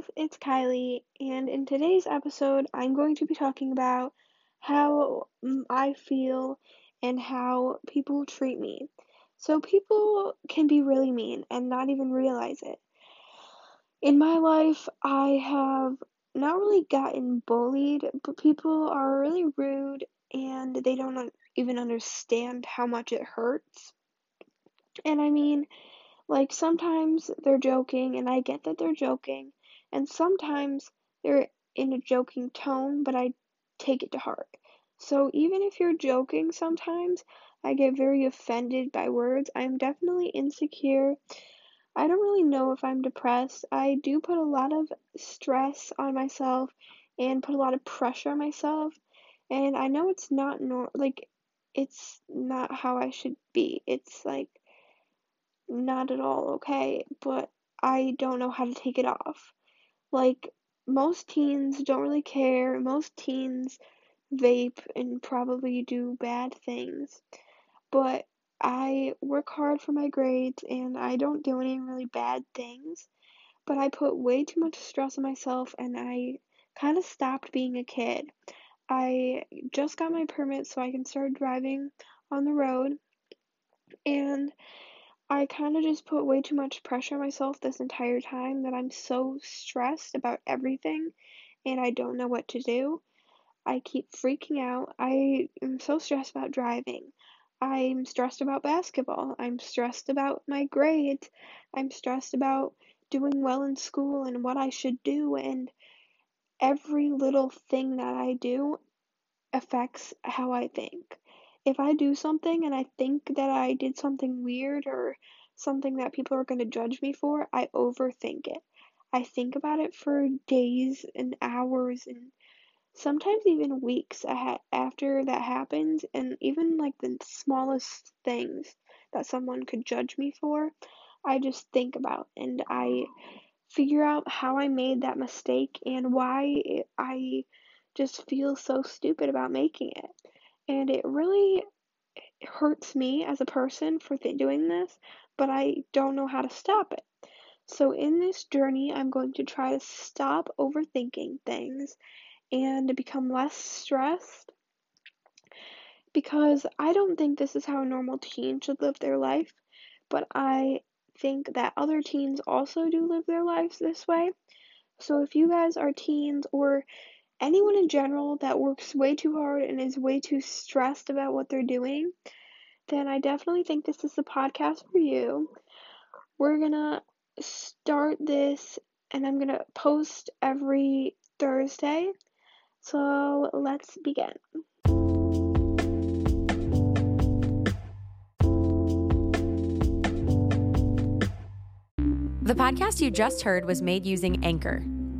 guys, it's Kylie, and in today's episode, I'm going to be talking about how I feel and how people treat me. So people can be really mean and not even realize it. In my life, I have not really gotten bullied, but people are really rude and they don't even understand how much it hurts. And I mean, like, sometimes they're joking, and I get that they're joking, and sometimes they're in a joking tone, but I take it to heart. So even if you're joking sometimes, I get very offended by words. I'm definitely insecure. I don't really know if I'm depressed. I do put a lot of stress on myself and put a lot of pressure on myself, and I know it's not it's not how I should be. It's like not at all okay, but I don't know how to take it off. Like, most teens don't really care. Most teens vape and probably do bad things, but I work hard for my grades and I don't do any really bad things, but I put way too much stress on myself and I kind of stopped being a kid. I just got my permit so I can start driving on the road, and I kind of just put way too much pressure on myself this entire time that I'm so stressed about everything and I don't know what to do. I keep freaking out. I am so stressed about driving. I'm stressed about basketball. I'm stressed about my grades. I'm stressed about doing well in school and what I should do, and every little thing that I do affects how I think. If I do something and I think that I did something weird or something that people are going to judge me for, I overthink it. I think about it for days and hours and sometimes even weeks after that happens, and even like the smallest things that someone could judge me for, I just think about, and I figure out how I made that mistake and why I just feel so stupid about making it. And it really hurts me as a person for doing this, but I don't know how to stop it. So in this journey, I'm going to try to stop overthinking things and become less stressed, because I don't think this is how a normal teen should live their life, but I think that other teens also do live their lives this way. So if you guys are teens, or anyone in general that works way too hard and is way too stressed about what they're doing, then I definitely think this is the podcast for you. We're gonna start this, and I'm gonna post every Thursday. So let's begin. The podcast you just heard was made using Anchor.